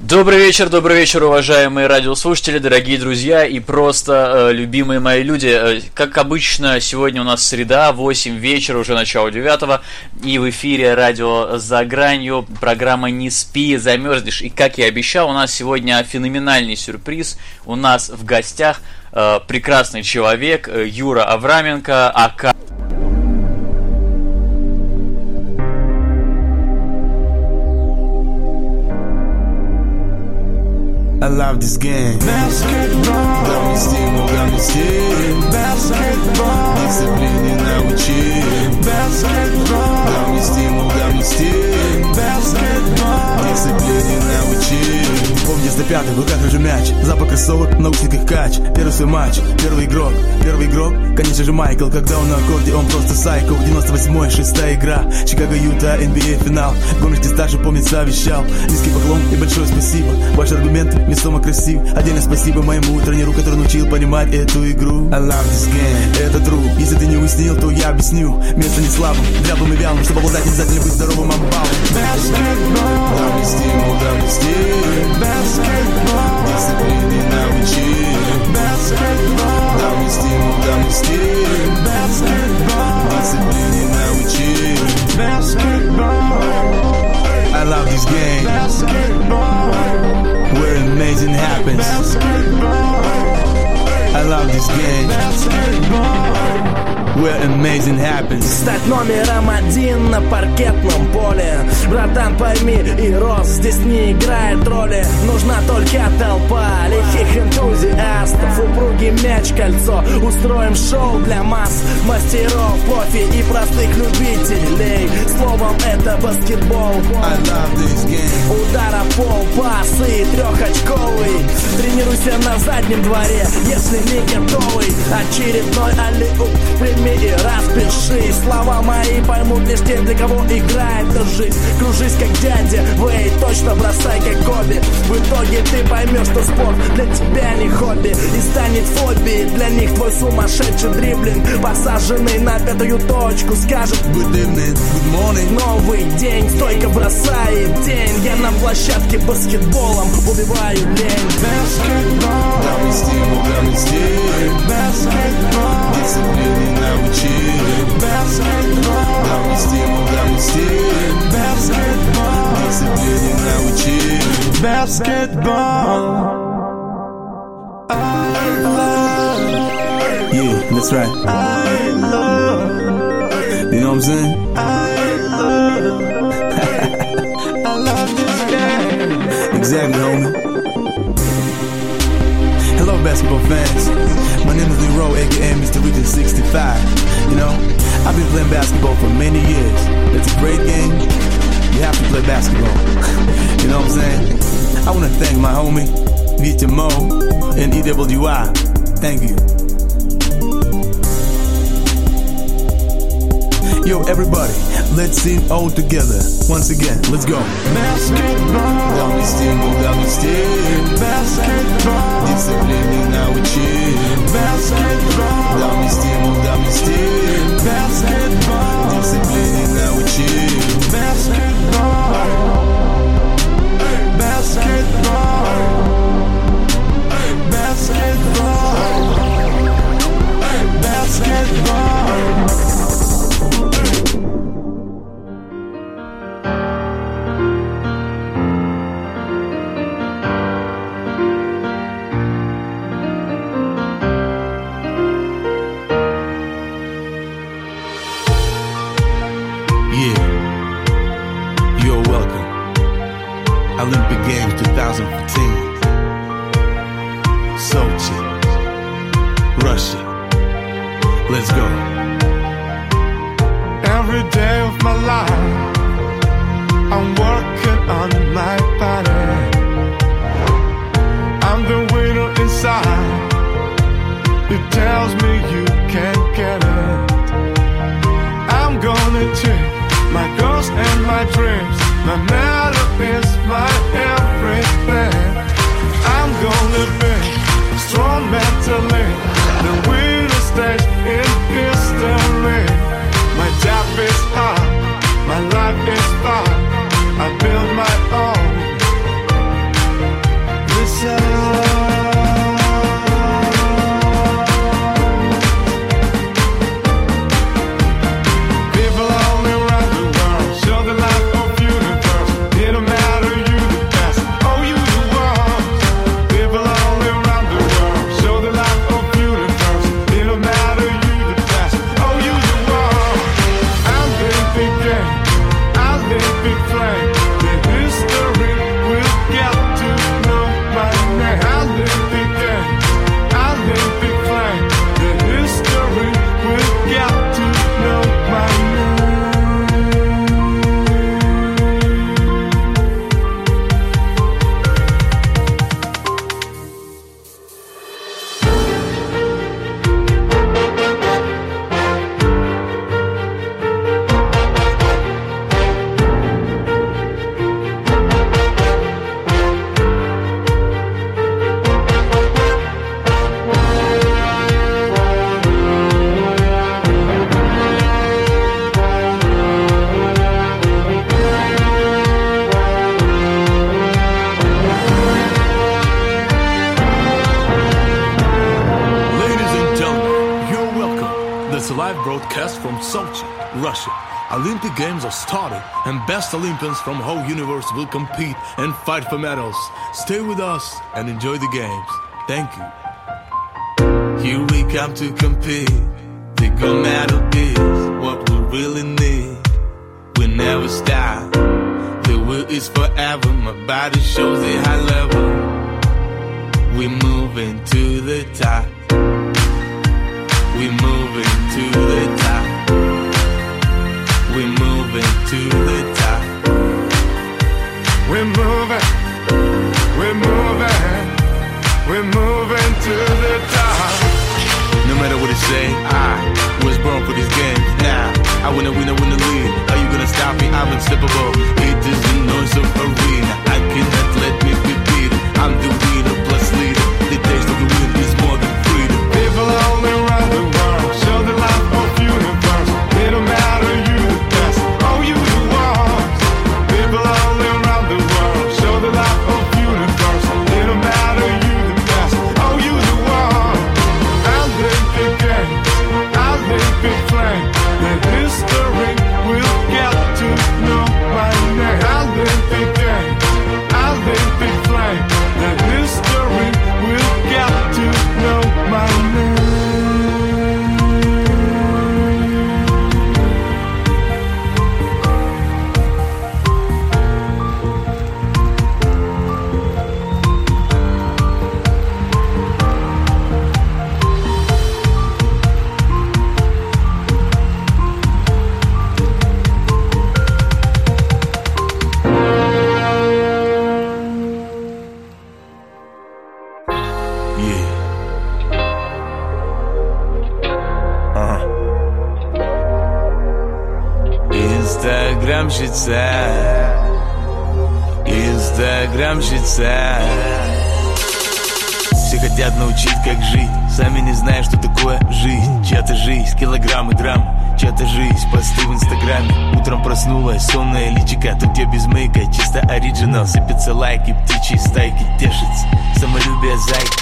Добрый вечер, уважаемые радиослушатели, дорогие друзья и просто любимые мои люди. Как обычно, сегодня у нас среда, 8 вечера, уже начало 9, и в эфире радио «За гранью», программа «Не спи, замерзнешь». И, как я и обещал, у нас сегодня феноменальный сюрприз. У нас в гостях прекрасный человек Юра Авраменко, АК... I love this game. Basketball. Got me stealing. Basketball. Дисциплине научили. Basketball. Got me стимул, got me stealing. Basketball. Дисциплине научили. Помнишь до пятых, в руках уже мяч. Запах кроссовок, в наушниках кач. Первый свой матч, первый игрок. Конечно же Майкл, когда он на аккорде, он просто сайкл. 98-й, 6-я игра. Чикаго, Юта, НБА финал. Гомер, где старший, помнит, завещал. Низкий поклон и большое спасибо. Ваш аргумент весомо красив. Отдельное спасибо моему тренеру, который научил понимать эту игру. I love this game, это true. Если ты не уяснил, то я объясню. Место не слабым, дряблым и вялым. Чтобы обладать, обязательно быть здоровым амбалом. Basketball. Дам мне стимул, дам мне стиль. Basketball. Дисциплине научили. Basketball. Дам мне стимул, дам мне стиль. Basketball. Дисциплине научили. Basketball. I love this game. Basketball. Where amazing happens. Basketball. I love this game. Where amazing happens. Стать номером один на паркетном поле. Братан, пойми, и рост здесь не играет роли. Нужна только толпа лихих энтузиастов. Упругий мяч, кольцо. Устроим шоу для масс. Мастеров, кофе и простых любителей. Словом, это баскетбол. I love this game. Удара пол, пасы, трехочковый. Тренируйся на заднем дворе, если не готовый. Очередной аллей-оп прими и распиши. Слова мои поймут лишь те, для кого играет эта жизнь. Кружись как дядя Вэй, точно бросай как Коби. В итоге ты поймешь, что спорт для тебя не хобби и станет фобией. Для них твой сумасшедший дриблинг, посаженный на пятую точку, скажет good evening, good morning. Новый день, стойко бросает день. Я на площадке баскетболом убиваю лень. Баскетбол. Дай мне стимул, дай мне стиль. Баскетбол. Дисциплине научили. Баскетбол. Дай мне стимул, дай мне стиль. Баскетбол. Дисциплине научили. Баскетбол. I love. Yeah, that's right. I love. You know what I'm saying? I love. I love this game. Exactly, homie. Hello, basketball fans. My name is Li Raw, a.k.a. Mr. Region 65. You know, I've been playing basketball for many years. It's a great game. You have to play basketball. You know what I'm saying? I want to thank my homie, Vita Mo, and EWI. Thank you. Yo, everybody, let's sing all together. Once again, let's go. Basketball. Дал мне стимул, дал мне стиль. Basketball. Дисциплине научили. Basketball. Дал мне стимул, дал мне стиль. Basketball. Дисциплине научили. Basketball. Basketball. Basketball. Basketball. My life, I'm working on my body. my desktop, I build my own. Listen, people all around the world, show the light of universe. It don't matter, you the best, oh you the one. People all around the world, show the light of universe. It don't matter, you the best, oh you the one. I'm the big game, I'm the big flame. The history will get to know my name. I'm the big game, I'm the big flame. The history will get to know my name. Ladies and gentlemen, you're welcome. This live broadcast from Sochi, Russia. Olympic Games are starting, and best Olympians from whole universe will compete and fight for medals. Stay with us and enjoy the games. Thank you. Here we come to compete. The gold medal is what we really need. We never stop. The will is forever. My body shows the high level. We're moving to the top. We're moving to the top. We're moving to the top. We're moving. We're moving. We're moving to the top. No matter what they say, I was born for these games. Now I wanna win, I wanna lead. Are you gonna stop me? I'm unstoppable. It is the noise of arena. I cannot let me be beaten. I'm the winner plus leader. The taste of the win is more than freedom. People all around the world, show the light of universe. It don't matter, you the best, oh you the one. People all around the world, show the light of universe. It don't matter, you the best, oh you the one. I'll live big games, I'll live big flame. The history will get to know my name. I'll live big games, I'll live big flame. The history will get to know my Инстаграмщица. Все хотят научить, как жить. Сами не знают, что такое жизнь. Чья-то жизнь, килограммы драм. Чья-то жизнь, посты в инстаграме. Утром проснулась, сонная личика. Тут я без мейка, чисто оригинал. Сыпятся лайки, птичьи стайки. Тешится самолюбие зайки.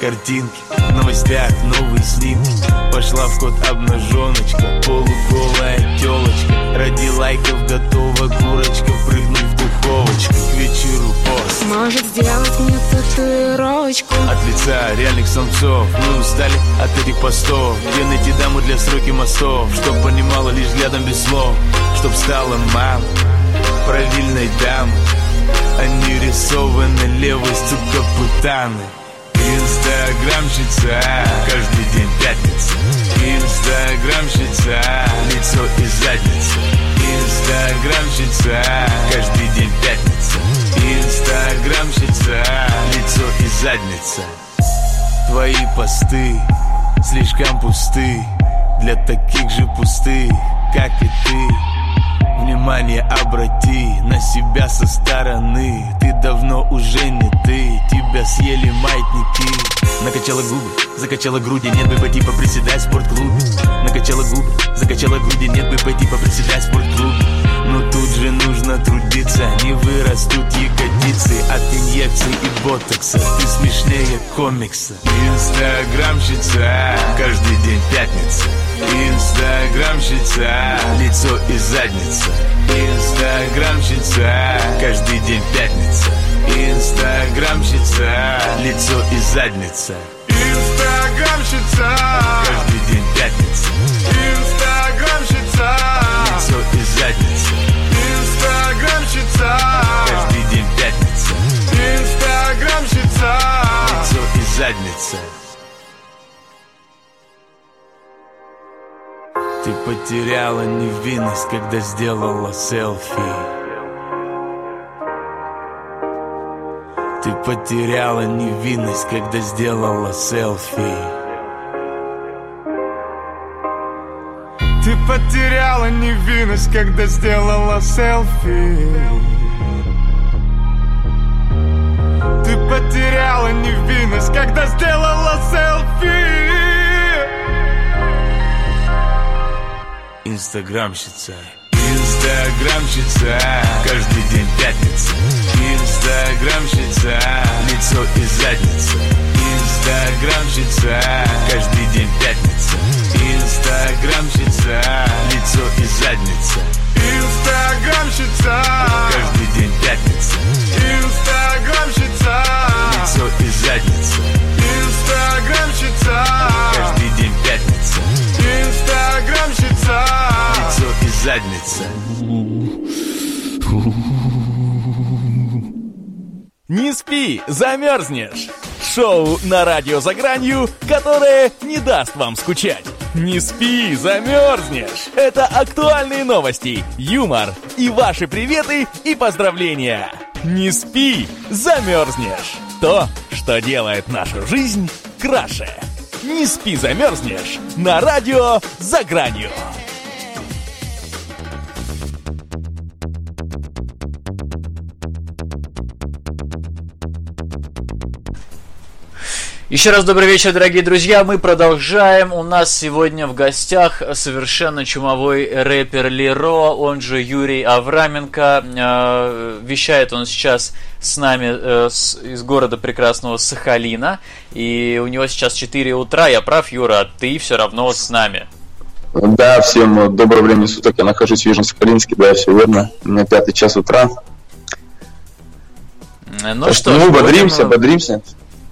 Картинки, в новостях новые снимки. Пошла в ход обнаженочка, полуголая телочка. Ради лайков готова курочка, прыгнув в духовочку. К вечеру пост может сделать мне татуировочку. От лица реальных самцов мы устали от этих постов. Где найти даму для стройки мостов, чтоб понимала лишь взглядом без слов. Чтоб стала мама правильной дамы, они рисованы левой, сука, путаны. Инстаграмщица, каждый день пятница. Инстаграмщица, лицо и задница. Инстаграмщица, каждый день пятница. Инстаграмщица, лицо и задница. Твои посты слишком пусты для таких же пустых, как и ты. Внимай внимание обрати на себя со стороны. Ты давно уже не ты, тебя съели маятники. Накачала губы, закачала груди, нет бы пойти поприседать в спортклубе. Накачала губы, закачала груди, нет бы пойти поприседать в спортклубе. Но тут же нужно трудиться, не вырастут ягодицы от инъекций и ботокса. Ты смешнее комикса. Инстаграмщица, каждый день пятница. Инстаграмщица, лицо и задница. Инстаграмщица, каждый день пятница. Инстаграмщица, лицо и задница. Инстаграмщица, каждый день пятница. Инстаграмщица, лицо и задница. Инстаграмщица, каждый день пятница. Инстаграмщица, лицо и задница. Ты потеряла невинность, когда сделала селфи. Ты потеряла невинность, когда сделала селфи. Ты потеряла невинность, когда сделала селфи. Ты потеряла невинность, когда сделала селфи. Инстаграмщица. Инстаграмщица, каждый день пятница. Инстаграмщица, лицо и задница. Инстаграмщица, каждый день пятница. Инстаграмщица, лицо и задница. Инстаграмщица, каждый день пятница. Инстаграмщица, лицо и задница. Инстаграмщица, каждый день пятница. Инстаграмщица, лицо и задница. Не спи, замерзнешь. Шоу на радио «За гранью», которое не даст вам скучать. Не спи, замерзнешь. Это актуальные новости, юмор и ваши приветы и поздравления. Не спи, замерзнешь. То, что делает нашу жизнь краше. Не спи, замерзнешь. На радио «За гранью». Еще раз добрый вечер, дорогие друзья. Мы продолжаем. У нас сегодня в гостях совершенно чумовой рэпер Li Raw, он же Юрий Авраменко. Вещает он сейчас с нами из города прекрасного Сахалина. И у него сейчас 4 утра. Я прав, Юра, а ты все равно с нами. Да, всем доброго времени суток. Я нахожусь в Южно-Сахалинске, да, все верно. У меня 5 час утра. Ну что, мы бодримся.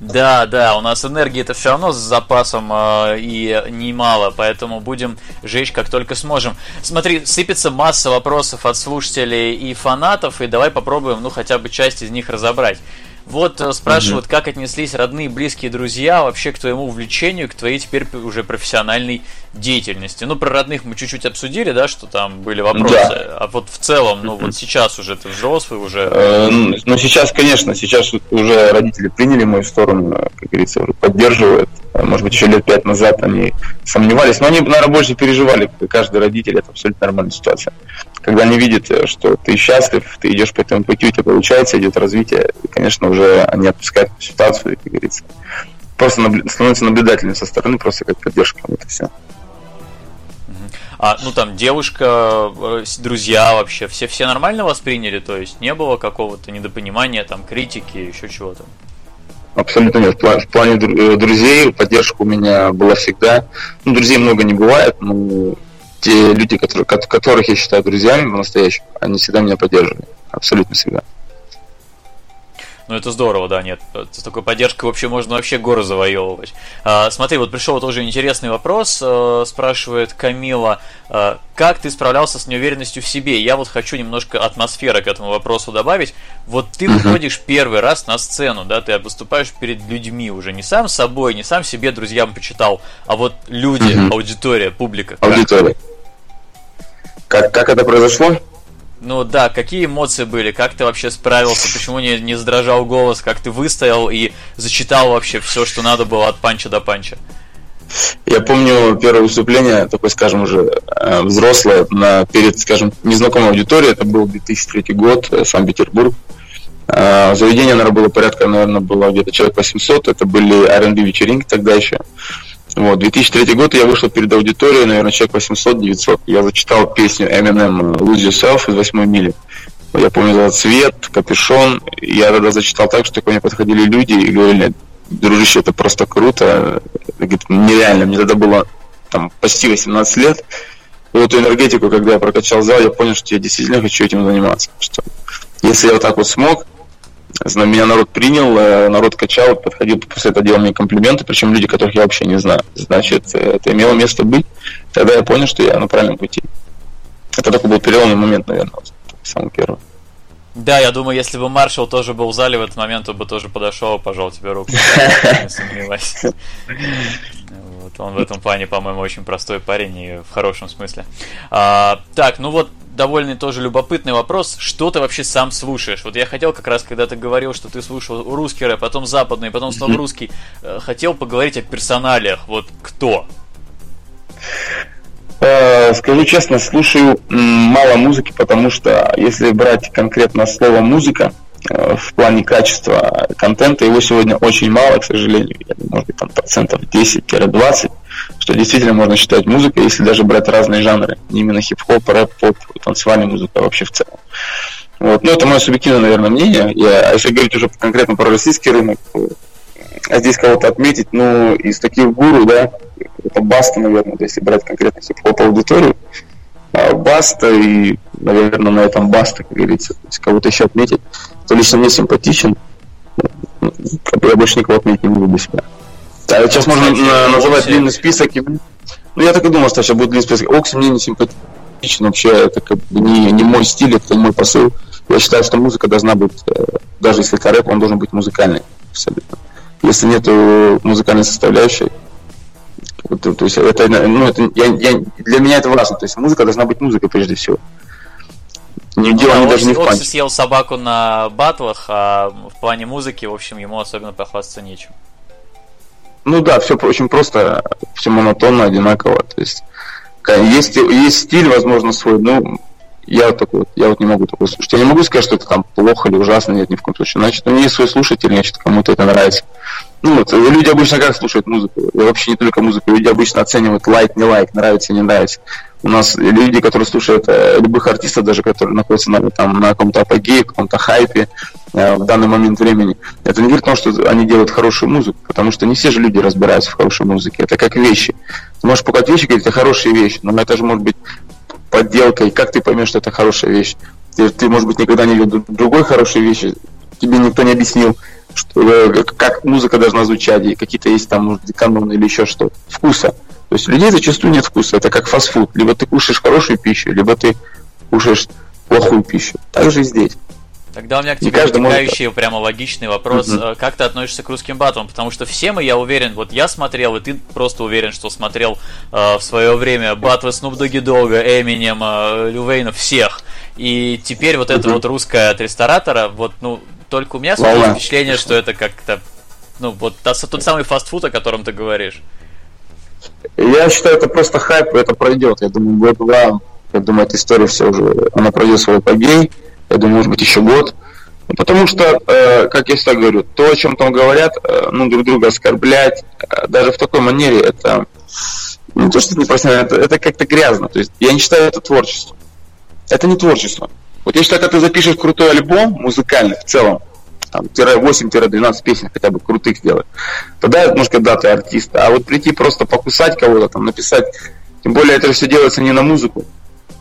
Да, у нас энергии это все равно с запасом и немало, поэтому будем жечь как только сможем. Смотри, сыпется масса вопросов от слушателей и фанатов, и давай попробуем, хотя бы часть из них разобрать. Вот спрашивают, как отнеслись родные, близкие, друзья вообще к твоему увлечению, к твоей теперь уже профессиональной деятельности. Про родных мы чуть-чуть обсудили, да, что там были вопросы. Да. А вот в целом, вот сейчас уже ты взрослый уже. Сейчас, конечно, сейчас уже родители приняли мою сторону, как говорится, поддерживают. Может быть, еще лет 5 назад они сомневались, но они, наверное, больше переживали. Каждый родитель, это абсолютно нормальная ситуация. Когда они видят, что ты счастлив, ты идешь по этому пути, у тебя получается, идет развитие, и, конечно, уже они отпускают ситуацию, как говорится. Просто становятся наблюдателями со стороны, просто как поддержка, вот и все. А, девушка, друзья вообще, все нормально восприняли? То есть не было какого-то недопонимания, критики, еще чего-то? Абсолютно нет. В плане друзей поддержка у меня была всегда. Друзей много не бывает, но те люди, которых я считаю друзьями по-настоящему, они всегда меня поддерживали. Абсолютно всегда. Это здорово, да, нет. С такой поддержкой вообще можно вообще горы завоевывать. Смотри, пришел тоже интересный вопрос, спрашивает Камила, как ты справлялся с неуверенностью в себе? Я хочу немножко атмосферы к этому вопросу добавить. Ты выходишь первый раз на сцену, да, ты выступаешь перед людьми уже, не сам собой, не сам себе друзьям почитал, а люди, аудитория, публика. Аудитория. Как это произошло? Какие эмоции были, как ты вообще справился, почему не задрожал голос, как ты выстоял и зачитал вообще все, что надо было от панча до панча? Я помню первое выступление, такое, скажем, уже взрослое, перед, скажем, незнакомой аудиторией. Это был 2003 год, Санкт-Петербург. Заведение, наверное, было порядка, наверное, было где-то человек 800. Это были R&B вечеринки тогда еще. Вот, 2003 год, я вышел перед аудиторией, наверное, человек 800-900. Я зачитал песню Eminem «Lose Yourself» из «Восьмой мили». Я помню цвет, капюшон. Я тогда зачитал так, что ко мне подходили люди и говорили: дружище, это просто круто, нереально. Мне тогда было там почти 18 лет. И вот эту энергетику, когда я прокачал зал, я понял, что я действительно хочу этим заниматься. Что если я вот так вот смог, меня народ принял, народ качал, подходил, после этого делал мне комплименты, причем люди, которых я вообще не знаю. Значит, это имело место быть. Тогда я понял, что я на правильном пути. Это такой был переломный момент, наверное, самый первый. Да, я думаю, если бы Маршал тоже был в зале в этот момент, он бы тоже подошел и пожал тебе руку. Не сомневаюсь. Он в этом плане, по-моему, очень простой парень и в хорошем смысле. Так, ну вот довольно тоже любопытный вопрос. Что ты вообще сам слушаешь? Вот я хотел как раз, когда ты говорил, что ты слушал русский рэп, потом западный, потом снова русский, хотел поговорить о персоналиях. Вот кто? Скажу честно, слушаю мало музыки, потому что если брать конкретно слово «музыка», в плане качества контента его сегодня очень мало, к сожалению, может быть, там процентов 10-20, что действительно можно считать музыкой, если даже брать разные жанры, именно хип-хоп, рэп, поп, танцевальная музыка вообще в целом. Вот. Но это мое субъективное, наверное, мнение. А если говорить уже конкретно про российский рынок, а здесь кого-то отметить, ну, из таких гуру, да, это Баста, наверное, если брать конкретно хип-хоп аудиторию, Баста и, наверное, на этом Баста, как говорится, то есть кого-то еще отметить, то лично мне симпатичен, я больше никого отметить не буду для себя. А сейчас можно называть длинный список, и... ну я так и думал, что сейчас будет длинный список. Окси мне не симпатичен, вообще это как бы не мой стиль, это не мой посыл. Я считаю, что музыка должна быть, даже если это рэп, он должен быть музыкальный абсолютно. Если нет музыкальной составляющей, то есть это, ну, это, для меня это важно. То есть музыка должна быть музыкой прежде всего. Не дело не даже не в панче. Окси съел собаку на батлах, а в плане музыки, в общем, ему особенно похвастаться нечем. Ну да, все очень просто, все монотонно, одинаково. То есть есть стиль, возможно, свой, но я вот не могу такой слушать. Я не могу сказать, что это там плохо или ужасно, нет, ни в коем случае. Значит, у меня есть свой слушатель, значит, кому-то это нравится. Ну вот, люди обычно как слушают музыку? И вообще не только музыку, люди обычно оценивают лайк, не лайк, нравится, не нравится. У нас люди, которые слушают любых артистов, даже которые находятся на каком-то апогее, каком-то хайпе в данный момент времени, это не говорит о том, что они делают хорошую музыку, потому что не все же люди разбираются в хорошей музыке. Это как вещи. Ты можешь покупать вещи, говорить, это хорошие вещи, но это же может быть подделка, и как ты поймешь, что это хорошая вещь? Ты может быть, никогда не видел другой хорошей вещи, тебе никто не объяснил, что, как музыка должна звучать, и какие-то есть там, может быть, каноны или еще что-то. Вкуса. То есть у людей зачастую нет вкуса, это как фастфуд. Либо ты кушаешь хорошую пищу, либо ты кушаешь плохую пищу. Так же и здесь. Тогда у меня к тебе вытекающий прямо логичный вопрос. Как ты относишься к русским батлам? Потому что все мы, я уверен, вот я смотрел, и ты просто уверен, что смотрел в свое время батлы Snoop Doggy Dogg, Eminem, Лювейна, всех. И теперь вот это вот русское от ресторатора, вот, ну, только у меня сложилось впечатление, что это как-то, ну, вот тот самый фастфуд, о котором ты говоришь. Я считаю, это просто хайп, и это пройдет. Я думаю, год-два, я думаю, эта история все уже, она пройдет свой апогей. Я думаю, может быть, еще год. Потому что, как я всегда говорю, то, о чем там говорят, ну, друг друга оскорблять, даже в такой манере, это не то, что это непрофессионально, это как-то грязно. То есть я не считаю это творчеством. Это не творчество. Вот я считаю, когда ты запишешь крутой альбом музыкальный в целом, там, 8-12 песен хотя бы крутых сделать, тогда, может, когда ты артист. А вот прийти просто покусать кого-то, там, написать, тем более это все делается не на музыку.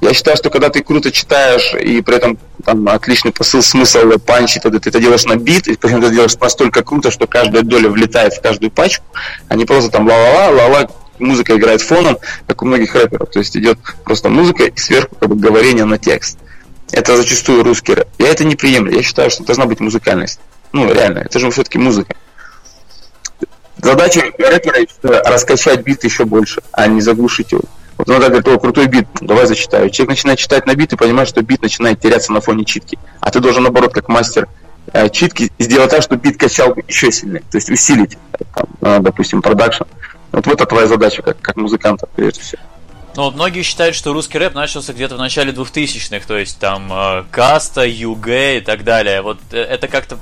Я считаю, что когда ты круто читаешь, и при этом там отличный посыл, смысл, панчи, тогда ты это делаешь на бит, и при этом это делаешь настолько круто, что каждая доля влетает в каждую пачку, а не просто там ла-ла-ла, ла-ла, музыка играет фоном, как у многих рэперов. То есть идет просто музыка и сверху как бы говорение на текст. Это зачастую русский рэп. Я это не приемлю. Я считаю, что должна быть музыкальность. Ну, реально, это же все-таки музыка. Задача рэпера раскачать бит еще больше, а не заглушить его. Вот иногда говорит: о, крутой бит, давай зачитаю. Человек начинает читать на бит и понимает, что бит начинает теряться на фоне читки. А ты должен, наоборот, как мастер читки, сделать так, чтобы бит качал еще сильнее. То есть усилить, там, допустим, продакшн. Вот это твоя задача как музыканта, прежде всего. Ну, вот многие считают, что русский рэп начался где-то в начале 2000-х, то есть там Каста, Югэ и так далее. Вот это как-то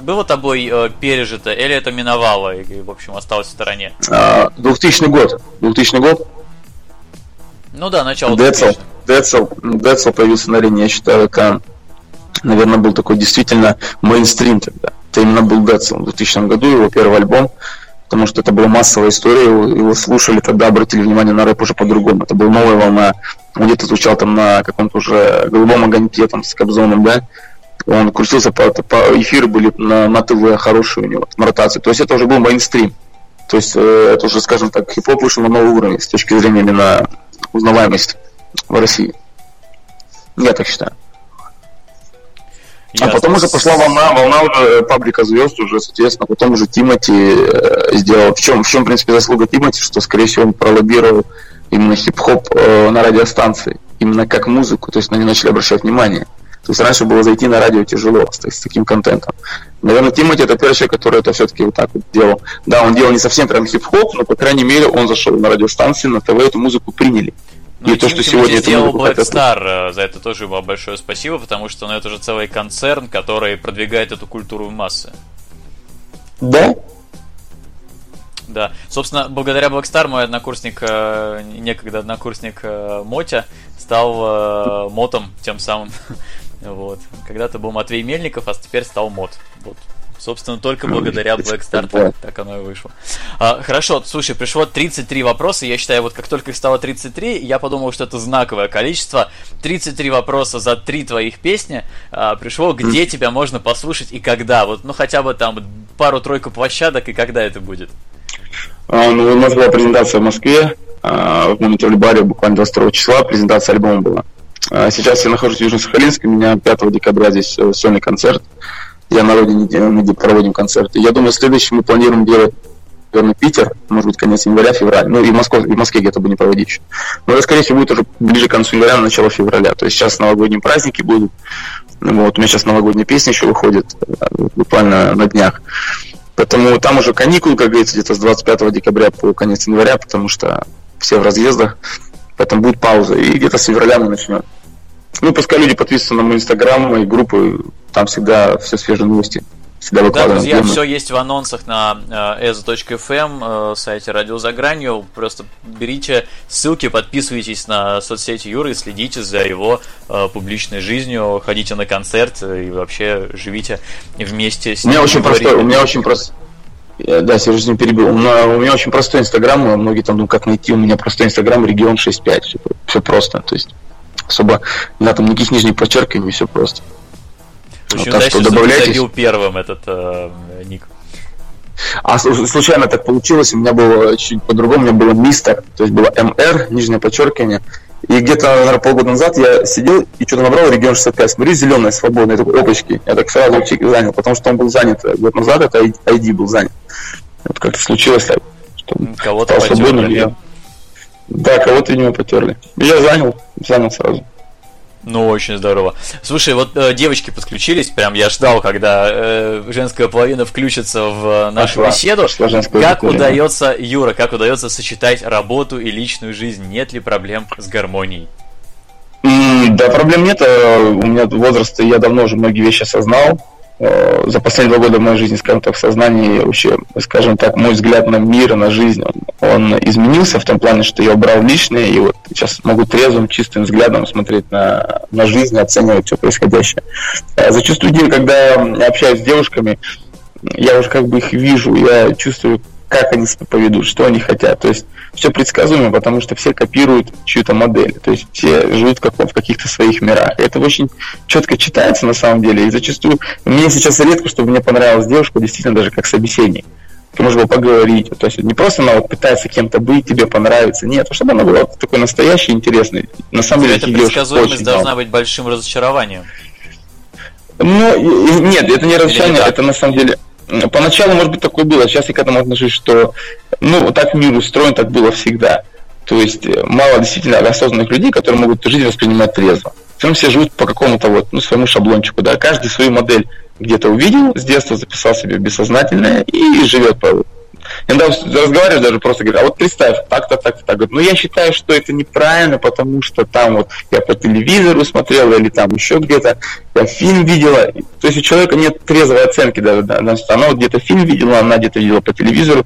было тобой пережито, или это миновало и, в общем, осталось в стороне? 2000 год. Ну да, начало 2000-х. Децл появился на арене, я считаю, это, наверное, был такой действительно мейнстрим тогда. Это именно был Децл в 2000 году, его первый альбом. Потому что это была массовая история, его слушали, тогда обратили внимание на рэп уже по-другому. Это была новая волна, он где-то звучал там на каком-то уже голубом огоньке там с Кобзоном, да. Он крутился, по эфиры были на ТВ хорошие у него, на ротации. То есть это уже был мейнстрим. То есть это уже, скажем так, хип-хоп вышел на новый уровень с точки зрения именно узнаваемости в России. Я так считаю. А потом уже пошла волна уже паблика звезд, уже, соответственно, потом уже Тимати сделал. В чем, в принципе, заслуга Тимати, что, скорее всего, он пролоббировал именно хип-хоп на радиостанции, именно как музыку, то есть на него начали обращать внимание. То есть раньше было зайти на радио тяжело, то есть с таким контентом. Наверное, Тимати это первый человек, который это все-таки вот так вот делал. Да, он делал не совсем прям хип-хоп, но, по крайней мере, он зашел на радиостанции, на ТВ эту музыку приняли. Ну и то, что сегодня сделал Blackstar, за это тоже ему большое спасибо, потому что это же целый концерн, который продвигает эту культуру в массы. Да? Да. Собственно, благодаря Blackstar мой однокурсник, некогда однокурсник Мотя, стал Мотом тем самым. Вот. Когда-то был Матвей Мельников, а теперь стал Мот. Вот. Собственно, только благодаря Blackstar так оно и вышло. Хорошо, слушай, пришло 33 вопроса. Я считаю, вот как только их стало 33, я подумал, что это знаковое количество. 33 вопроса за 3 твоих песни пришло. Где тебя можно послушать и когда? Вот, ну, хотя бы там пару-тройку площадок, и когда это будет? Ну, у нас была презентация в Москве, в Монотельбаре, буквально 22 числа презентация альбома была. Сейчас я нахожусь в Южно-Сахалинске, у меня 5 декабря здесь сольный концерт. Я на родине, мы проводим концерты. Я думаю, следующий мы планируем делать, наверное, Питер, может быть, конец января, февраль. Ну, и в Москве где-то будем проводить еще. Но это, скорее всего, будет уже ближе к концу января, начало февраля. То есть сейчас новогодние праздники будут. Вот, у меня сейчас новогодняя песня еще выходит, буквально на днях. Поэтому там уже каникулы, как говорится, где-то с 25 декабря по конец января, потому что все в разъездах. Поэтому будет пауза. И где-то с февраля мы начнем. Ну, пускай люди подписываются на мой Инстаграм, мои группы, там всегда все свежие новости. Всегда выкладываем. Да, друзья, все есть в анонсах на эзо.фм, сайте «Радио за гранью». Просто берите ссылки, подписывайтесь на соцсети Юры, следите за его публичной жизнью, ходите на концерт и вообще живите вместе с ним. У меня очень простой. Да, Сережа не перебил. У меня очень простой Инстаграм, многие там думают, как найти. У меня простой Инстаграм, регион 65. Все просто, то есть... Особо не надо там никаких нижних подчеркиваний, все просто. Очень вот, удачно, что добавляйтесь. Забил первым этот ник. Случайно так получилось, у меня было чуть по-другому, у меня было мистер, то есть было МР, нижнее подчеркивание. И где-то, наверное, полгода назад я сидел и что-то набрал регион 65, смотрю, зеленая, свободная, такой, опачки, я так сразу занял, потому что он был занят год назад, это ID был занят. Вот как-то случилось так, что кого-то потеряли. Да, кого-то у него потерли. Я занял сразу. Ну, очень здорово. Слушай, вот девочки подключились, прям я ждал, когда женская половина включится в нашу беседу. Как удается, Юра, сочетать работу и личную жизнь? Нет ли проблем с гармонией? Да, проблем нет. У меня возраст, я давно уже многие вещи осознал. За последние 2 года в моей жизни, скажем так, в сознании вообще, скажем так, мой взгляд на мир, на жизнь, он изменился в том плане, что я убрал личное, и вот сейчас могу трезвым, чистым взглядом смотреть на жизнь, оценивать все происходящее. Зачастую, когда общаюсь с девушками, я уже как бы их вижу, я чувствую, как они себя поведут, что они хотят. То есть все предсказуемо, потому что все копируют чью-то модель. То есть все живут в каких-то своих мирах. И это очень четко читается на самом деле. И зачастую мне сейчас редко, чтобы мне понравилась девушка действительно даже как собеседник. Можно было поговорить. То есть не просто она пытается кем-то быть, тебе понравится. Нет, чтобы она была такой настоящей, интересной. На самом деле, эта предсказуемость должна быть большим разочарованием. Ну, нет, это не разочарование, это на самом деле... Поначалу, может быть, такое было, сейчас я к этому отношусь, что, так мир устроен, так было всегда. То есть мало действительно осознанных людей, которые могут жизнь воспринимать трезво. Все живут по какому-то своему шаблончику, да, каждый свою модель где-то увидел, с детства записал себе бессознательное и живет по Иногда разговариваешь даже просто, говорю, а вот представь, так-то, так-то, так. Ну, я считаю, что это неправильно, потому что там вот я по телевизору смотрел или там еще где-то, я фильм видела. То есть у человека нет трезвой оценки даже. Да, она вот где-то фильм видела, она где-то видела по телевизору.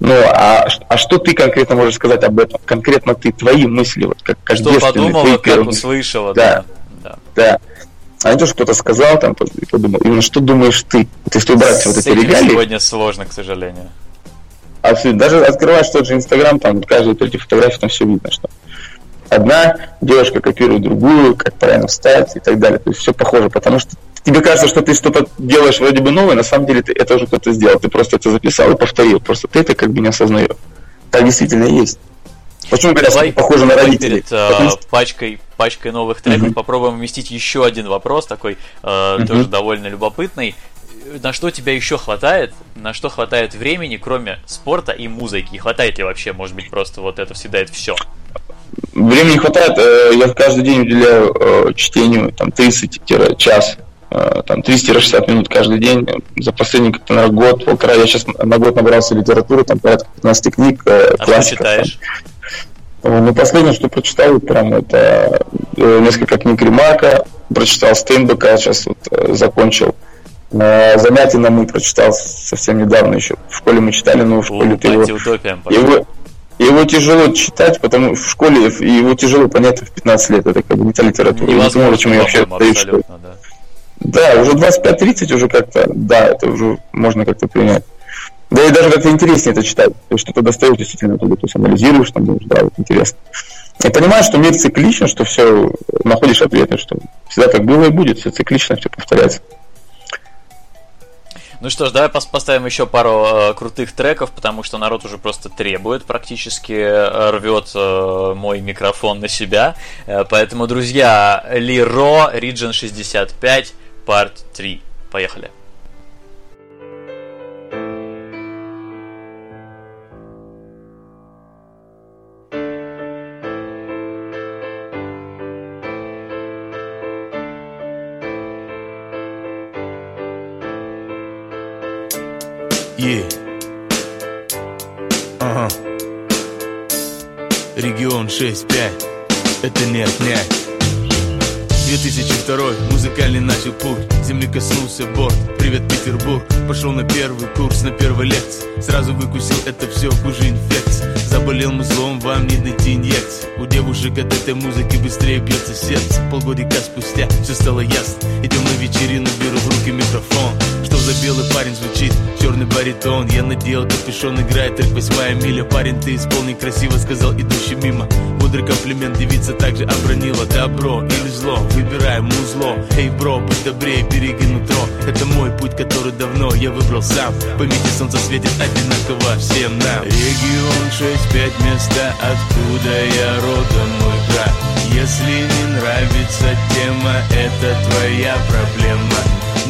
Ну, а что ты конкретно можешь сказать об этом? Конкретно ты, твои мысли, вот как что подумала, как услышала. Да, да, да. А не то, что кто-то сказал, там, подумал. Именно что думаешь ты? Ты что, брать вот эти регалии? Сегодня сложно, к сожалению. Абсолютно. Даже открываешь тот же Инстаграм, там каждую эти фотографии, там все видно, что одна девушка копирует другую, как правильно встать и так далее. То есть все похоже, потому что тебе кажется, что ты что-то делаешь вроде бы новое, на самом деле ты это уже кто-то сделал. Ты просто это записал и повторил. Просто ты это как бы не осознаешь. Так действительно есть. Почему говорят, похоже на родителей? Перед пачкой новых треков попробуем вместить еще один вопрос, такой тоже довольно любопытный. На что тебя еще хватает? На что хватает времени, кроме спорта и музыки? И хватает ли вообще, может быть, просто вот это съедает все? Времени хватает. Я каждый день уделяю чтению там 30-час, там 30-60 минут каждый день. За последний, наверное, год-полтора я сейчас на год набрался литературы, там порядка 15 книг. А что читаешь? Ну, последнее, что прочитал, прям это несколько книг Ремарка, прочитал Стейнбека, сейчас вот закончил. Замятина мы прочитал совсем недавно еще. В школе мы читали, но в школе его тяжело читать, потому в школе его тяжело понять в 15 лет. Это как бы не та литература. Невозможно, почему я вообще даю в школе. Да, уже 25-30 уже как-то, да, это уже можно как-то принять. Да и даже как-то интереснее это читать. То есть что-то достаешь действительно, то есть анализируешь, там думаешь, да, вот интересно. Я понимаю, что мир цикличен, что все находишь ответы, что всегда так было и будет, все циклично, все повторяется. Ну что ж, давай поставим еще пару крутых треков, потому что народ уже просто требует, практически рвет мой микрофон на себя. Поэтому, друзья, Li Raw, Region 65, Part 3. Поехали. Yeah. Ага. Регион 65. Это не отнять. 2002 музыкальный начал путь. Земли коснулся борт. Привет, Петербург. Пошел на первый курс, на первой лекции. Сразу выкусил это все хуже инфекции. Заболел музлом, вам не найти инъекции. У девушек от этой музыки быстрее бьется сердце. Полгодика спустя все стало ясно. Идем на вечерину, беру в руки микрофон. Что за белый парень звучит? Черный баритон. Я надел капюшон, играет трек «Восьмая миля». Парень, ты исполни красиво, сказал идущий мимо. Мудрый комплимент девица также обронила. Добро или зло, выбирай музло. Эй, бро, будь добрее, береги нутро. Это мой путь, который давно я выбрал сам. Памяти солнца светит одинаково всем нам. Регион 65, место, откуда я родом, мой брат. Если не нравится тема, это твоя проблема.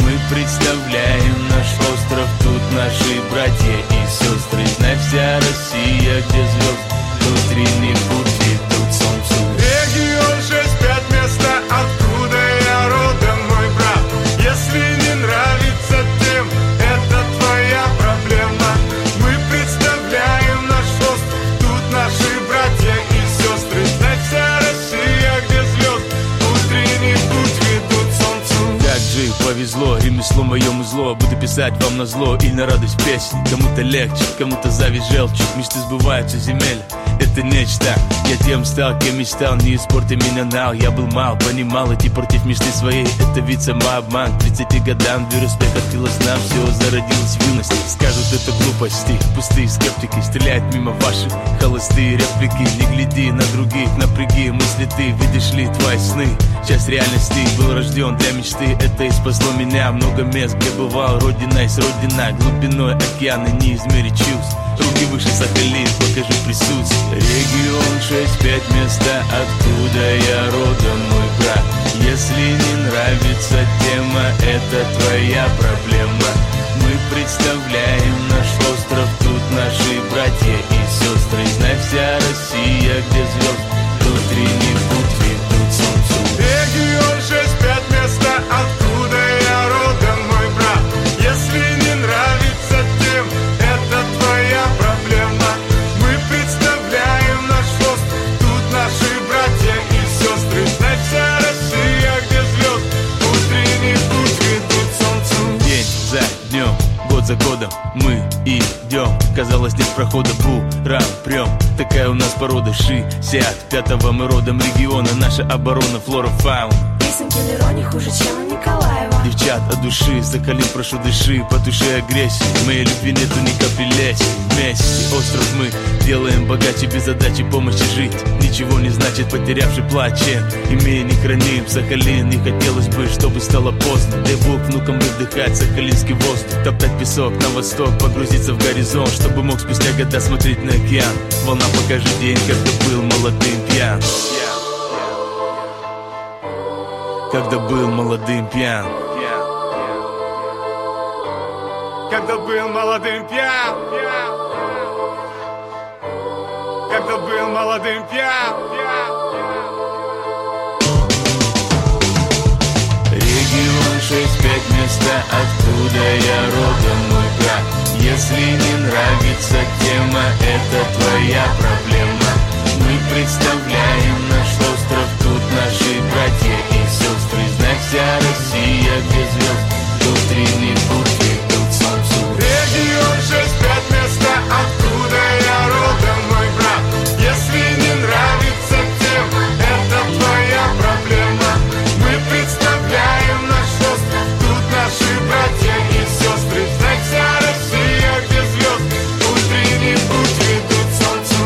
Мы представляем наш остров, тут наши братья и сестры. Знай, вся Россия, где звезд, тут риник пути, тут солнцу. Регион 65, место, откуда я родом, мой брат. Если не нравится тем, это твоя проблема. Мы представляем наш остров, тут наши братья и сестры. Знай, вся Россия, где звезд, тут риник путь ведут солнцу. Как же повезло. Ремесло мое музло, буду писать вам на зло или на радость песни. Кому-то легче, кому-то зависть желчит. Мечты сбываются, земель, это нечто. Я тем стал, кем мечтал, не испорти меня нал. Я был мал, понимал, идти против мечты своей. Это вид самообман, 30 годам дверь успеха открылась нам, все зародилась в юности. Скажут, это глупости, пустые скептики. Стреляют мимо ваших холостые реплики. Не гляди на других, напряги мысли ты. Видишь ли, твои сны, часть реальности. Был рожден для мечты, это и спасло меня. Много мест, где бывал, родина есть родина. Глубиной океана не измерить чувств. Руки выше Сахалин, покажи присутствие. Регион 65, место, откуда я родом, мой брат. Если не нравится тема, это твоя проблема. Мы представляем наш остров, тут наши братья и сестры. Знай, вся Россия, где звезд, тут риник путь ведут солнцу. Регион 65, место, откуда я родом, мой брат. Если не нравится тем, это твоя здесь прохода буран прям. Такая у нас порода 65-го, мы родом региона. Наша оборона, флора, фауна. Песенки Leroy не хуже, чем у Николаева. Девчат, от души, закали, прошу, дыши. Потуши агрессию, моей любви нету ни капель. Вместе остров мы делаем богаче, без отдачи помощи жить ничего не значит, потерявший плачем. Имея не храним Сахалин, не хотелось бы, чтобы стало поздно. Дай Бог внукам выдыхать сахалинский воздух. Топтать песок на восток, погрузиться в горизонт, чтобы мог спустя года смотреть на океан. Волна покажет день, когда был молодым пьян. Когда был молодым пьян. Когда был молодым пьян. Когда был молодым пьян. Регион 65, место, откуда я родом, мой брат. Если не нравится тема, это твоя проблема. Мы представляем наш остров, тут наши братья и сестры. Знай, вся Россия без звезд, тут длинный путь и тут солнцу. Регион 65, место, откуда я родом, мой брат. Если не нравится тем, это твоя проблема. Мы представляем наш остров, тут наши братья и сестры. Знай, вся Россия без звезд, тут длинный путь и тут солнцу.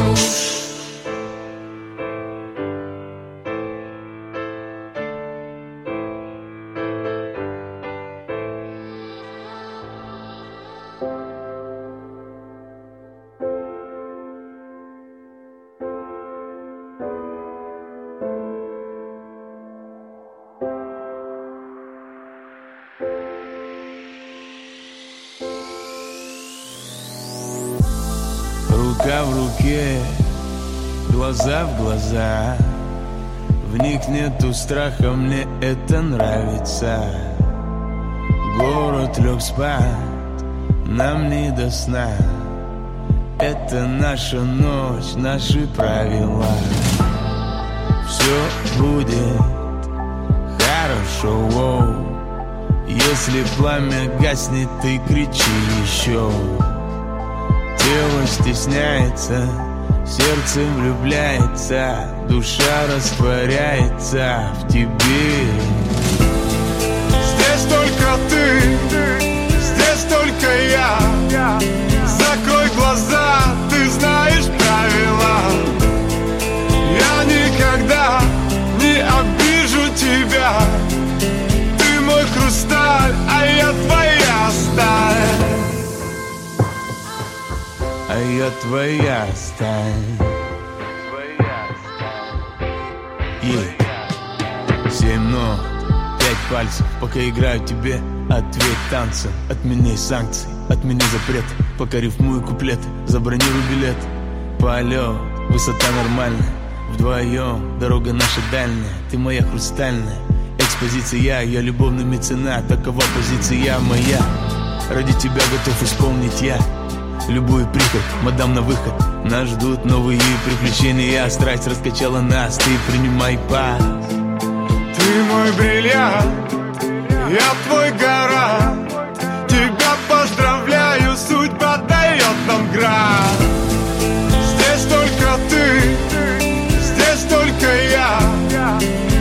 В руке, глаза в глаза, в них нету страха, мне это нравится. Город лег спать, нам не до сна. Это наша ночь, наши правила. Все будет хорошо, если пламя гаснет, ты кричи еще. Тело стесняется, сердце влюбляется, душа растворяется в тебе. Здесь только ты, здесь только я. Закрой глаза, ты знаешь правила. Я никогда не обижу тебя. Ты мой хрусталь, а я твоя сталь. А я твоя сталь. Yeah. 7 нот, 5 пальцев. Пока играю тебе, ответь танцем. Отменяй санкции, отмени запрет. Пока рифмую куплеты, забронируй билет. Полет, высота нормальная. Вдвоем, дорога наша дальняя. Ты моя хрустальная экспозиция, я любовный меценат. Такова позиция моя. Ради тебя готов исполнить я любую прихоть, мадам на выход. Нас ждут новые приключения. Страсть раскачала нас, ты принимай пас. Ты мой бриллиант, я твой гарант. Тебя поздравляю, судьба дает нам грант. Здесь только ты, здесь только я.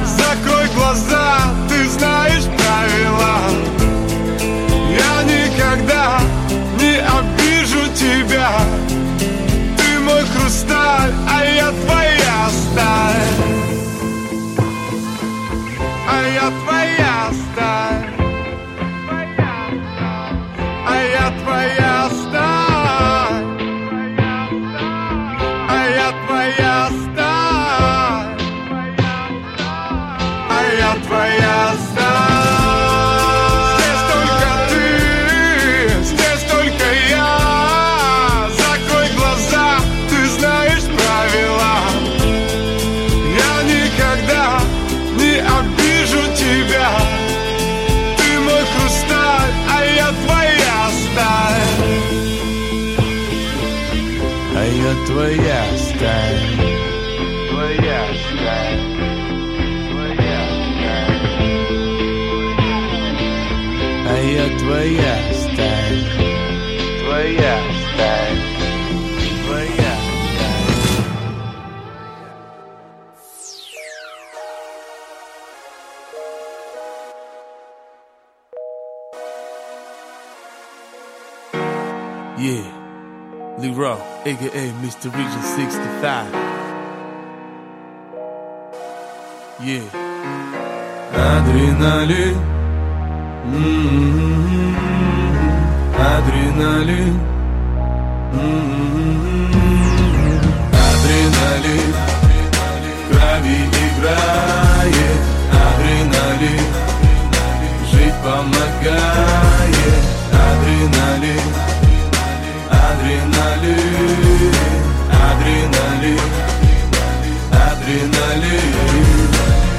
Закрой глаза, ты знаешь правила. Я никогда не обижу тебя. Ты мой хрусталь, а я твоя сталь. А я твоя сталь. А я твоя сталь. А я твоя сталь. А я твоя сталь. Твоя сталь, твоя сталь, твоя сталь. А я твоя сталь, твоя сталь. Yeah, Li Raw, a.k.a. Mr. Region 65. Yeah. Адреналин. Адреналин. Адреналин. В крови играет адреналин. Жить помогает адреналин. Адреналин, адреналин, адреналин.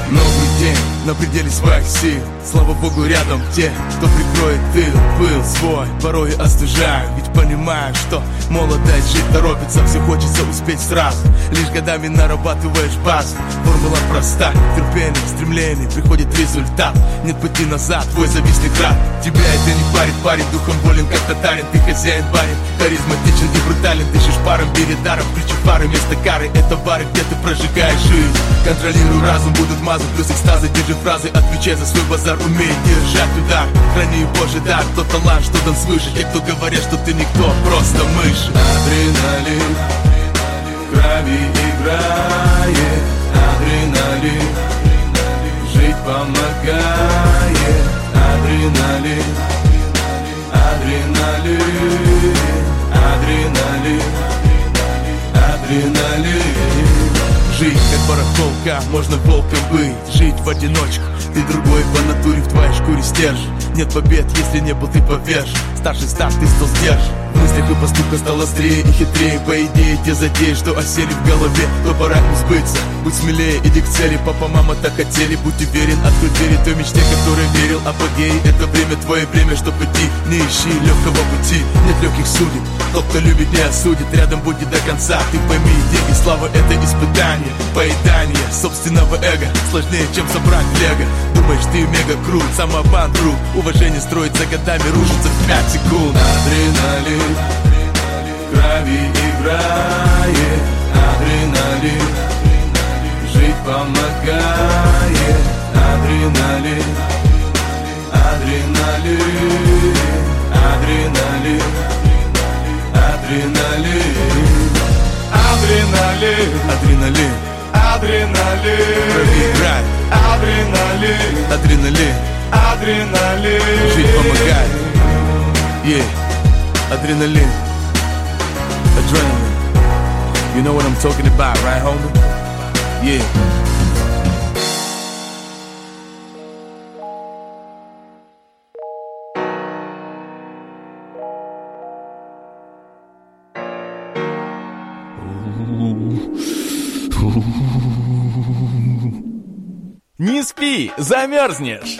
Новый день на пределе своих сил. Слава богу, рядом те, кто прикроет тыл. Пыл свой порой остужаю, ведь понимаю, что молодость жить торопится, все хочется успеть сразу. Лишь годами нарабатываешь базу. Формула проста, терпение, стремление, приходит результат. Нет пути назад, твой завистный крат. Тебя это не парит, парень духом болен, как татарин. Ты хозяин, парень, харизматичен и брутален. Дышишь паром, бери даром, ключи пары, вместо кары. Это бары, где ты прожигаешь жизнь. Контролируй разум, будут мазы, плюс экстазы. Держи фразы, отвечай за свой базар. Умей держать удар, храни Божий дар. Кто талант, что дан свыше, те, кто говорят, что ты никто, просто мышь. Адреналин, в крови играет адреналин. Жить помогает адреналин. Адреналин, адреналин, адреналин. Жить как барахолка, можно волком быть. Жить в одиночку, ты другой по натуре, в твоей шкуре стержень. Нет побед, если не был ты повержен. Старший став, ты стал сдержан. В мыслях и поступках стал острее и хитрее. По идее те затеи, что осели в голове, то пора им сбыться. Будь смелее, иди к цели, папа, мама так хотели. Будь уверен, открой двери той мечте, которой верил. Апогей, это время, твое время, чтоб идти. Не ищи легкого пути, нет легких судеб. Тот, кто любит, не осудит, рядом будет до конца. Ты пойми, деньги, слава, это испытание. Поедание собственного эго сложнее, чем собрать лего. Думаешь, ты мега крут, самообман, друг. Уважение строится годами, рушится в 5 секунд. Адреналин, в крови играет адреналин. Жить помогает адреналин. Адреналин, адреналин, адреналин. Адреналин, адреналин, адреналин. Проиграй, адреналин, адреналин, адреналин. Жить помогает, yeah, адреналин, адреналин. You know what I'm talking about, right, homie? Yeah. Не спи, замерзнешь.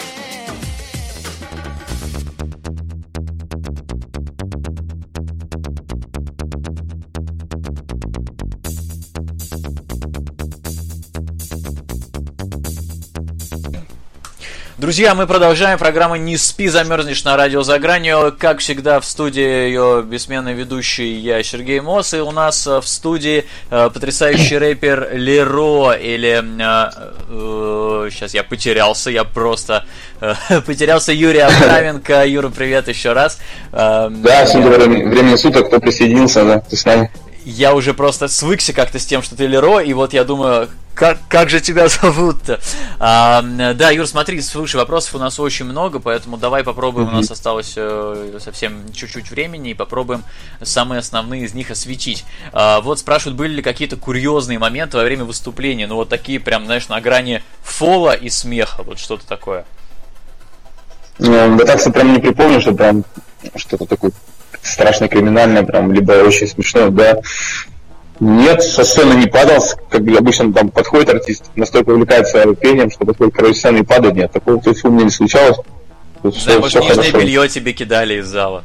Друзья, мы продолжаем программу «Не спи, замерзнешь» на радио «За гранью». Как всегда, в студии ее бессменный ведущий я, Сергей Мос, и у нас в студии потрясающий рэпер Leroy, или... сейчас я потерялся, я просто потерялся. Юрий Авраменко. Юра, привет еще раз. Да, судя по времени суток, кто присоединился, да, ты с нами. Я уже просто свыкся как-то с тем, что ты Leroy, и вот я думаю... Как же тебя зовут-то? Да, Юр, смотри, слушай, вопросов у нас очень много, поэтому давай попробуем, у нас осталось совсем чуть-чуть времени, и попробуем самые основные из них осветить. Вот спрашивают, были ли какие-то курьезные моменты во время выступления, ну вот такие прям, знаешь, на грани фола и смеха, вот что-то такое. Да так что прям не припомню, что прям что-то такое страшное, криминальное, прям, либо очень смешное, да. Нет, со сцены не падал, как обычно там подходит артист, настолько увлекается пением, что подходит король сцены и падает. Нет, такого у меня не случалось. Тут да, все, может, все нижнее белье тебе кидали из зала?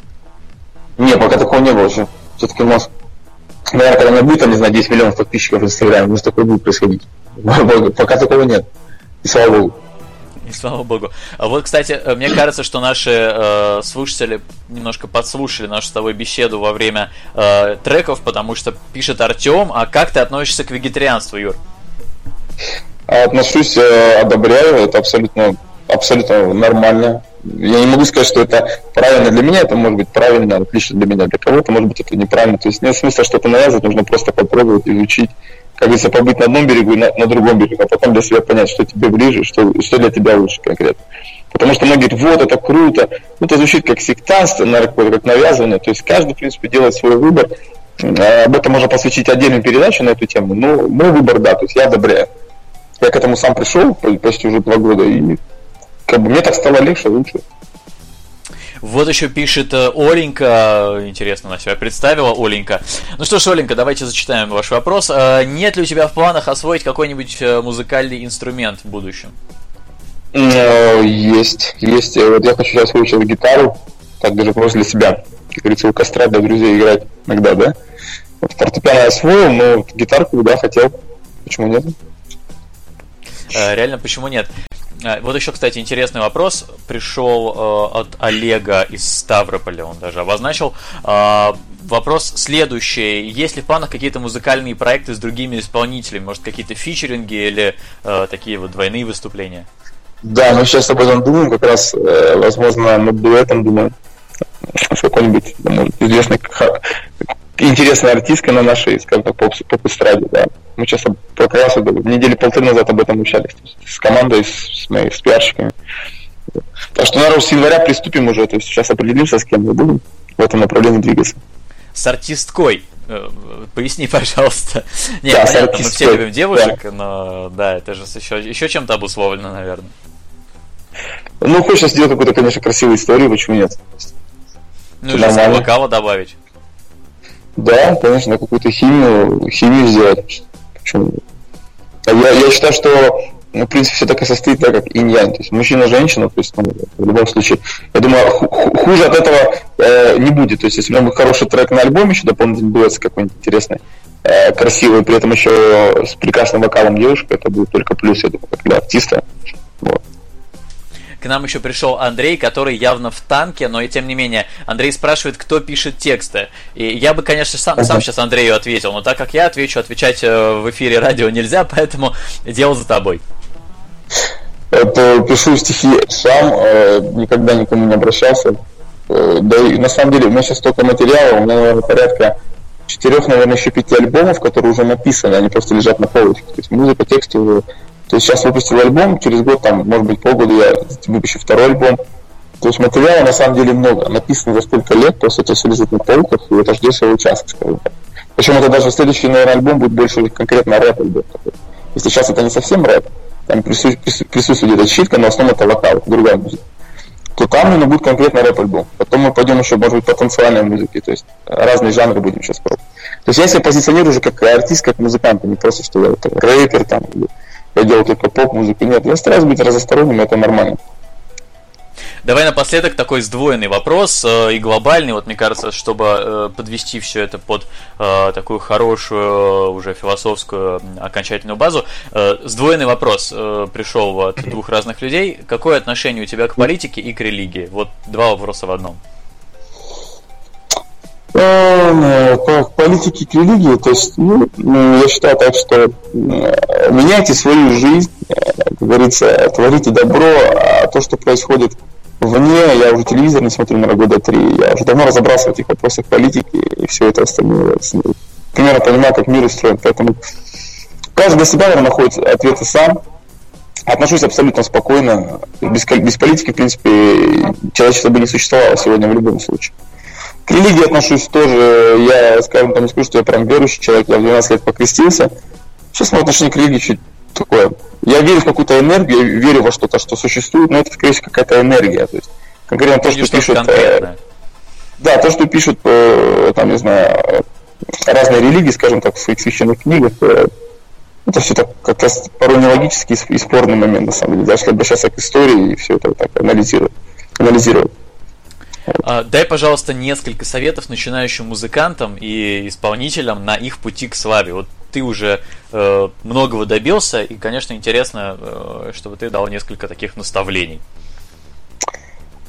Не, пока такого не было еще. Все-таки у нас, наверное, когда у меня будет, там, не знаю, 10 миллионов подписчиков в Инстаграме, может, такое будет происходить. Пока такого нет. И слава богу. И слава богу. А вот, кстати, мне кажется, что наши слушатели немножко подслушали нашу с тобой беседу во время треков, потому что пишет Артем. А как ты относишься к вегетарианству, Юр? Отношусь, одобряю. Это абсолютно нормально. Я не могу сказать, что это правильно для меня, это может быть правильно, отлично для меня, для кого-то, может быть, это неправильно. То есть нет смысла что-то навязывать, нужно просто попробовать, изучить, как говорится, побыть на одном берегу и на другом берегу, а потом для себя понять, что тебе ближе, что для тебя лучше конкретно. Потому что многие говорят, вот, это круто, ну, это звучит как сектантство, как навязывание, то есть каждый, в принципе, делает свой выбор. Об этом можно посвятить отдельную передачу на эту тему, но мой выбор, да, то есть я одобряю. Я к этому сам пришел почти уже 2 года, и как бы мне так стало легче, лучше. Вот еще пишет Оленька. Интересно, она себя представила, Оленька. Ну что ж, Оленька, давайте зачитаем ваш вопрос. Нет ли у тебя в планах освоить какой-нибудь музыкальный инструмент в будущем? Есть. Вот я хочу сейчас выучить гитару, так даже просто для себя. Как говорится, у костра для друзей играть иногда, да? Вот фортепиано я освоил, но вот гитарку, да, хотел. Почему нет? Реально, почему нет? Вот еще, кстати, интересный вопрос пришел от Олега из Ставрополя, он даже обозначил. Вопрос следующий. Есть ли в планах какие-то музыкальные проекты с другими исполнителями? Может, какие-то фичеринги или такие вот двойные выступления? Да, мы сейчас об этом думаем, как раз, возможно, над дуэтом думаем. С какой-нибудь известной, интересной артисткой на нашей, скажем так, поп-эстраде, да. Мы сейчас как раз недели 1,5 назад об этом общались с командой, с пиарщиками. Так что, наверное, с января приступим уже, то есть сейчас определимся, с кем мы будем в этом направлении двигаться. С артисткой. Поясни, пожалуйста. Нет, да, понятно, мы все любим девушек, да. Но да, это же еще чем-то обусловлено, наверное. Ну, хочется сделать какую-то, конечно, красивую историю, почему нет? Ну, и женского вокала добавить. Да, конечно, какую-то химию сделать. Я считаю, что, в принципе, все так и состоит, да, как инь-янь. То есть мужчина-женщина, то есть, ну, в любом случае, я думаю, хуже от этого не будет. То есть, если у него хороший трек на альбоме, еще дополнительно дуэт какой-нибудь интересный, красивый, при этом еще с прекрасным вокалом девушка, это будет только плюс, я думаю, как для артиста. Вот. К нам еще пришел Андрей, который явно в танке, но и тем не менее, Андрей спрашивает, кто пишет тексты. И я бы, конечно, сам сейчас Андрею ответил, но так как я отвечу, отвечать в эфире радио нельзя, поэтому дело за тобой. Это пишу стихи сам, никогда никому не обращался. Да и на самом деле у меня сейчас столько материала, у меня, наверное, порядка 4, наверное, еще 5 альбомов, которые уже написаны, они просто лежат на полочке. То есть музыка, тексты уже... То есть сейчас выпустил альбом, через год, там, может быть, полгода я выпущу второй альбом. То есть материала на самом деле много. Написано за сколько лет, просто это все лежит на полках, и это ждешь его участок, скажем так. Причем это даже следующий, наверное, альбом будет больше конкретно рэп альбом. Если сейчас это не совсем рэп, там присутствует где-то читка, но в основном это вокал, другая музыка. То там именно будет конкретно рэп альбом. Потом мы пойдем еще, может быть, по танцевальной музыке, то есть разные жанры будем сейчас пробовать. То есть я себя позиционирую уже как артист, как музыкант, а не просто, что я там, рэпер там. Я делал только поп-музыку. Нет, я стараюсь быть разносторонним, это нормально. Давай напоследок такой сдвоенный вопрос и глобальный. Вот мне кажется, чтобы подвести все это под такую хорошую уже философскую окончательную базу. Сдвоенный вопрос пришел от 2 разных людей. Какое отношение у тебя к политике и к религии? Вот 2 вопроса в одном. К политике, к религии, то есть, ну, я считаю так, что меняйте свою жизнь, как говорится, творите добро, а то, что происходит вне, я уже телевизор не смотрю, наверное, года 3, я уже давно разобрался в этих вопросах политики и все это остальное, примерно понимаю, как мир устроен, поэтому каждый для себя, наверное, находит ответы сам. Отношусь абсолютно спокойно, без политики, в принципе, человечество бы не существовало сегодня в любом случае. К религии отношусь тоже, я, скажем, там не скажу, что я прям верующий человек, я в 12 лет покрестился. Сейчас мое отношение к религии чуть такое. Я верю в какую-то энергию, я верю во что-то, что существует, но это, скорее всего, какая-то энергия. То есть, конкретно то, что пишут... Да, то, что пишут, там, не знаю, разные религии, скажем так, в своих священных книгах, это все так как раз порой нелогический и спорный момент, на самом деле. Даже обращаться к истории и все это так анализировать. Дай, пожалуйста, несколько советов начинающим музыкантам и исполнителям на их пути к славе. Вот ты уже многого добился, и, конечно, интересно, чтобы ты дал несколько таких наставлений.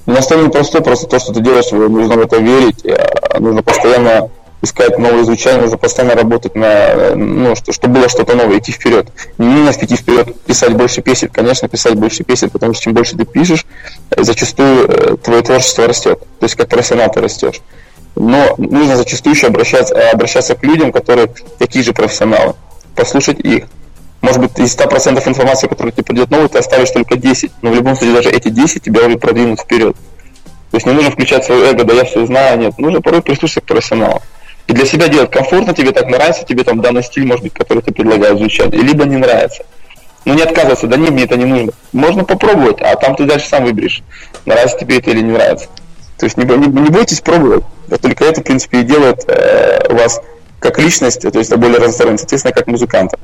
Наставление простое, просто то, что ты делаешь, нужно в это верить, нужно постоянно искать новое звучание, нужно постоянно работать на, ну, чтобы было что-то новое, идти вперед. Не именно идти вперед, писать больше песен, конечно, писать больше песен, потому что чем больше ты пишешь, зачастую твое творчество растет, то есть как профессионал ты растешь. Но нужно зачастую еще обращаться к людям, которые такие же профессионалы, послушать их. Может быть, из 100% информации, которая тебе придет новой, ты оставишь только 10, но в любом случае даже эти 10 тебя уже продвинут вперед. То есть не нужно включать свое эго, да я все знаю, нет, нужно порой прислушаться к профессионалам. И для себя делать комфортно, тебе так нравится, тебе там данный стиль, может быть, который ты предлагаешь звучать, либо не нравится. Но не отказываться, да не, мне это не нужно. Можно попробовать, а там ты дальше сам выберешь, нравится тебе это или не нравится. То есть не бойтесь пробовать, да, только это, в принципе, и делает вас как личность, то есть более разносторонне, соответственно, как музыканта.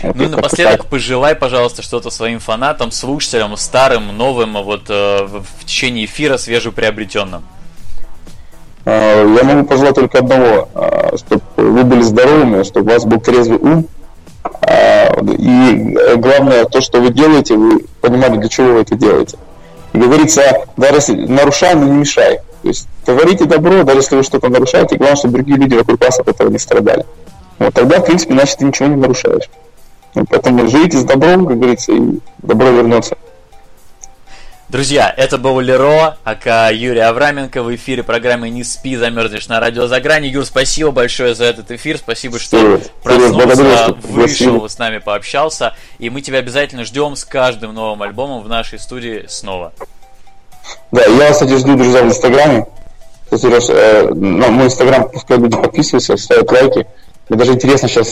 Вот ну и напоследок пожелай, пожалуйста, что-то своим фанатам, слушателям, старым, новым, вот в течение эфира свежеприобретенным. Я могу пожелать только одного, чтобы вы были здоровыми, чтобы у вас был трезвый ум. И главное, то, что вы делаете, вы понимали, для чего вы это делаете. И говорится, даже если нарушай, но не мешай. То есть творите добро, даже если вы что-то нарушаете, главное, чтобы другие люди вокруг вас от этого не страдали. Вот тогда, в принципе, значит, ты ничего не нарушаешь. Поэтому живите с добром, как говорится, и добро вернется. Друзья, это был Ли Raw, ака Юрий Авраменко в эфире программы «Не спи, замерзнешь» на радио «За гранью». Юр, спасибо большое за этот эфир, спасибо, что проснулся, вышел, с нами пообщался. И мы тебя обязательно ждем с каждым новым альбомом в нашей студии снова. Да, я, кстати, жду, друзья, в Инстаграме. Сереж, на мой Инстаграм пускай люди подписываются, ставят лайки. Мне даже интересно сейчас,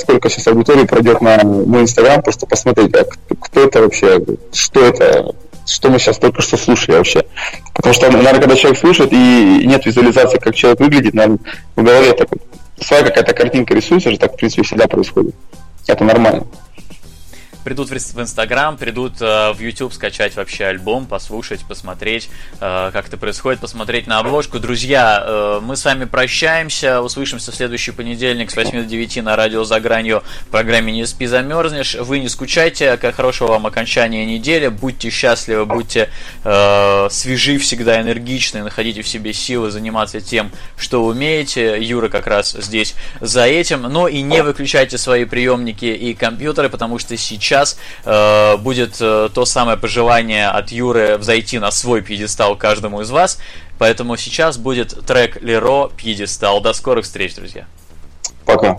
сколько сейчас аудитории пройдет на мой Инстаграм, просто посмотреть, а кто это вообще, что это, что мы сейчас только что слушали вообще. Потому что, наверное, когда человек слушает и нет визуализации, как человек выглядит, наверное, в голове так, своя какая-то картинка рисуется, же так, в принципе, всегда происходит. Это нормально. Придут в Инстаграм, придут в YouTube скачать вообще альбом, послушать, посмотреть, как это происходит, посмотреть на обложку. Друзья, мы с вами прощаемся, услышимся в следующий понедельник с 8 до 9 на радио «За гранью» в программе «Не спи, замерзнешь». Вы не скучайте, хорошего вам окончания недели, будьте счастливы, будьте свежи всегда, энергичны, находите в себе силы заниматься тем, что умеете. Юра как раз здесь за этим. Но и не выключайте свои приемники и компьютеры, потому что сейчас будет то самое пожелание от Юры взойти на свой пьедестал каждому из вас. Поэтому сейчас будет трек Li Raw «Пьедестал». До скорых встреч, друзья. Пока.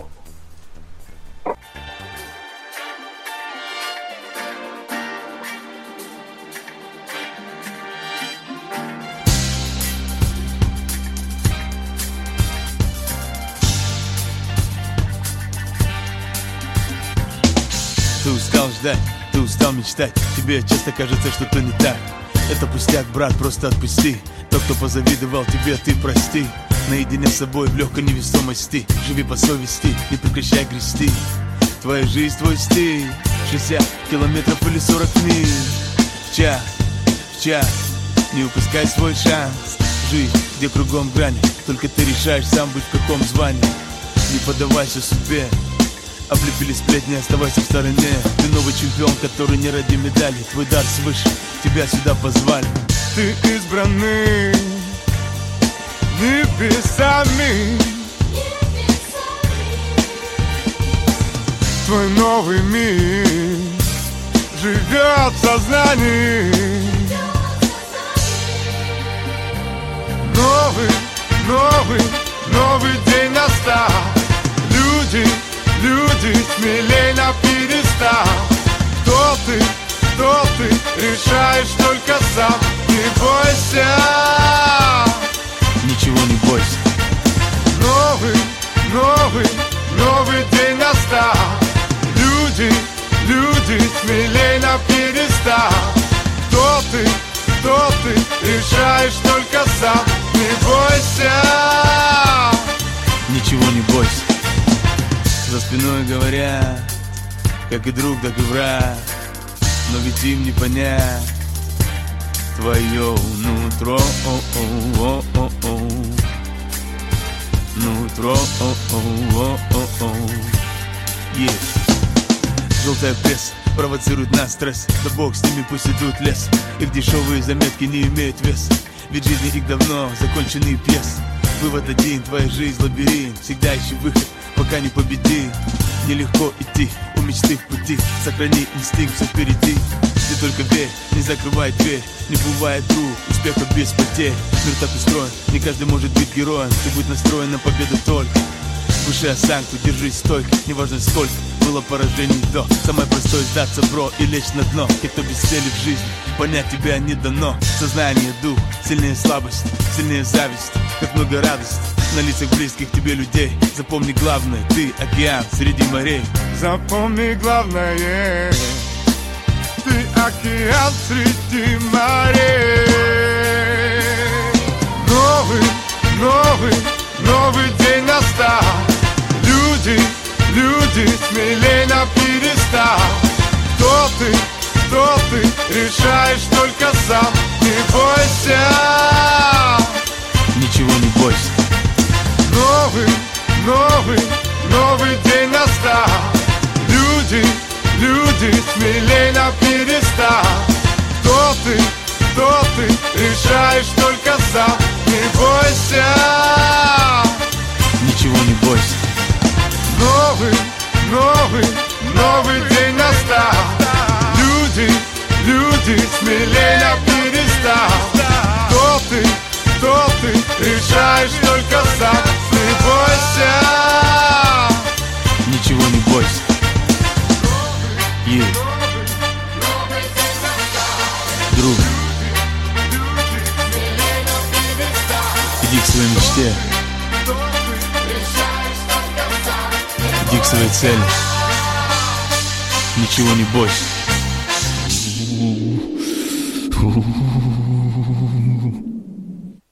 Ты устал ждать, ты устал мечтать, тебе часто кажется что-то не так. Это пустяк, брат, просто отпусти. Тот, кто позавидовал тебе, ты прости. Наедине с собой в легкой невесомости. Живи по совести, не прекращай грести. Твоя жизнь, твой стиль. 60 километров или 40 миль. В час, не упускай свой шанс. Жизнь, где кругом грани, только ты решаешь сам быть в каком звании. Не поддавайся судьбе. Облепили сплетни, оставайся в стороне. Ты новый чемпион, который не ради медали. Твой дар свыше, тебя сюда позвали. Ты избранный небесами. Твой новый мир живет в сознании. Новый день настал. Люди, смелей на пьедестал. Кто ты, решаешь только сам. Не бойся. Ничего не бойся. Новый день настал. Люди, смелей на пьедестал. Кто ты, решаешь только сам. Не бойся. Ничего не бойся. За спиной говорят, как и друг, так и враг. Но ведь им не понять твое нутро. Нутро. Желтая пресса провоцирует на стресс, да бог с ними, пусть идут лес. Их дешевые заметки не имеют вес, ведь жизни их давно законченные пьесы. Вывод один, твоя жизнь лабиринт, всегда ищи выход, пока не победим. Нелегко идти, у мечты в пути, сохрани инстинкт, все впереди. Ты только верь, не закрывай дверь, не бывает труд, успеха без потерь. Мир так устроен, не каждый может быть героем, ты будь настроен на победу только. Выше осанку, держись стойко, неважно сколько было поражений до. Самое простое сдаться, бро, и лечь на дно. Те, кто без цели в жизни, понять тебя не дано. Сознание, дух, сильнее слабость, сильнее зависть, как много радости на лицах близких тебе людей. Запомни главное, ты океан среди морей. Запомни главное, ты океан среди морей. Новый, новый, новый день настал. Люди, люди, смелей на перестал. Кто ты, решаешь только сам. Не бойся, ничего не бойся. Новый, новый, новый день настал. Люди, люди, смелей на перестал. Кто ты, решаешь только сам. Не бойся, ничего не бойся. Новый, новый, новый день настал. Люди, люди, смелей на перестал. Кто ты, решаешь только сам. Не бойся, ничего не бойся. Друг, иди к своей мечте, иди к своей цели, ничего не бойся.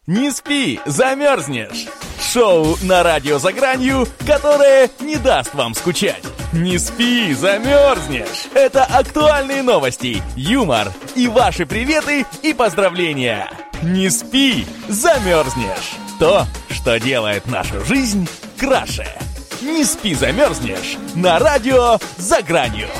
Не спи, замерзнешь. Шоу на радио «За гранью», которое не даст вам скучать. Не спи, замерзнешь. Это актуальные новости, юмор и ваши приветы и поздравления. Не спи, замерзнешь. То, что делает нашу жизнь краше. Не спи, замерзнешь. На радио «За гранью».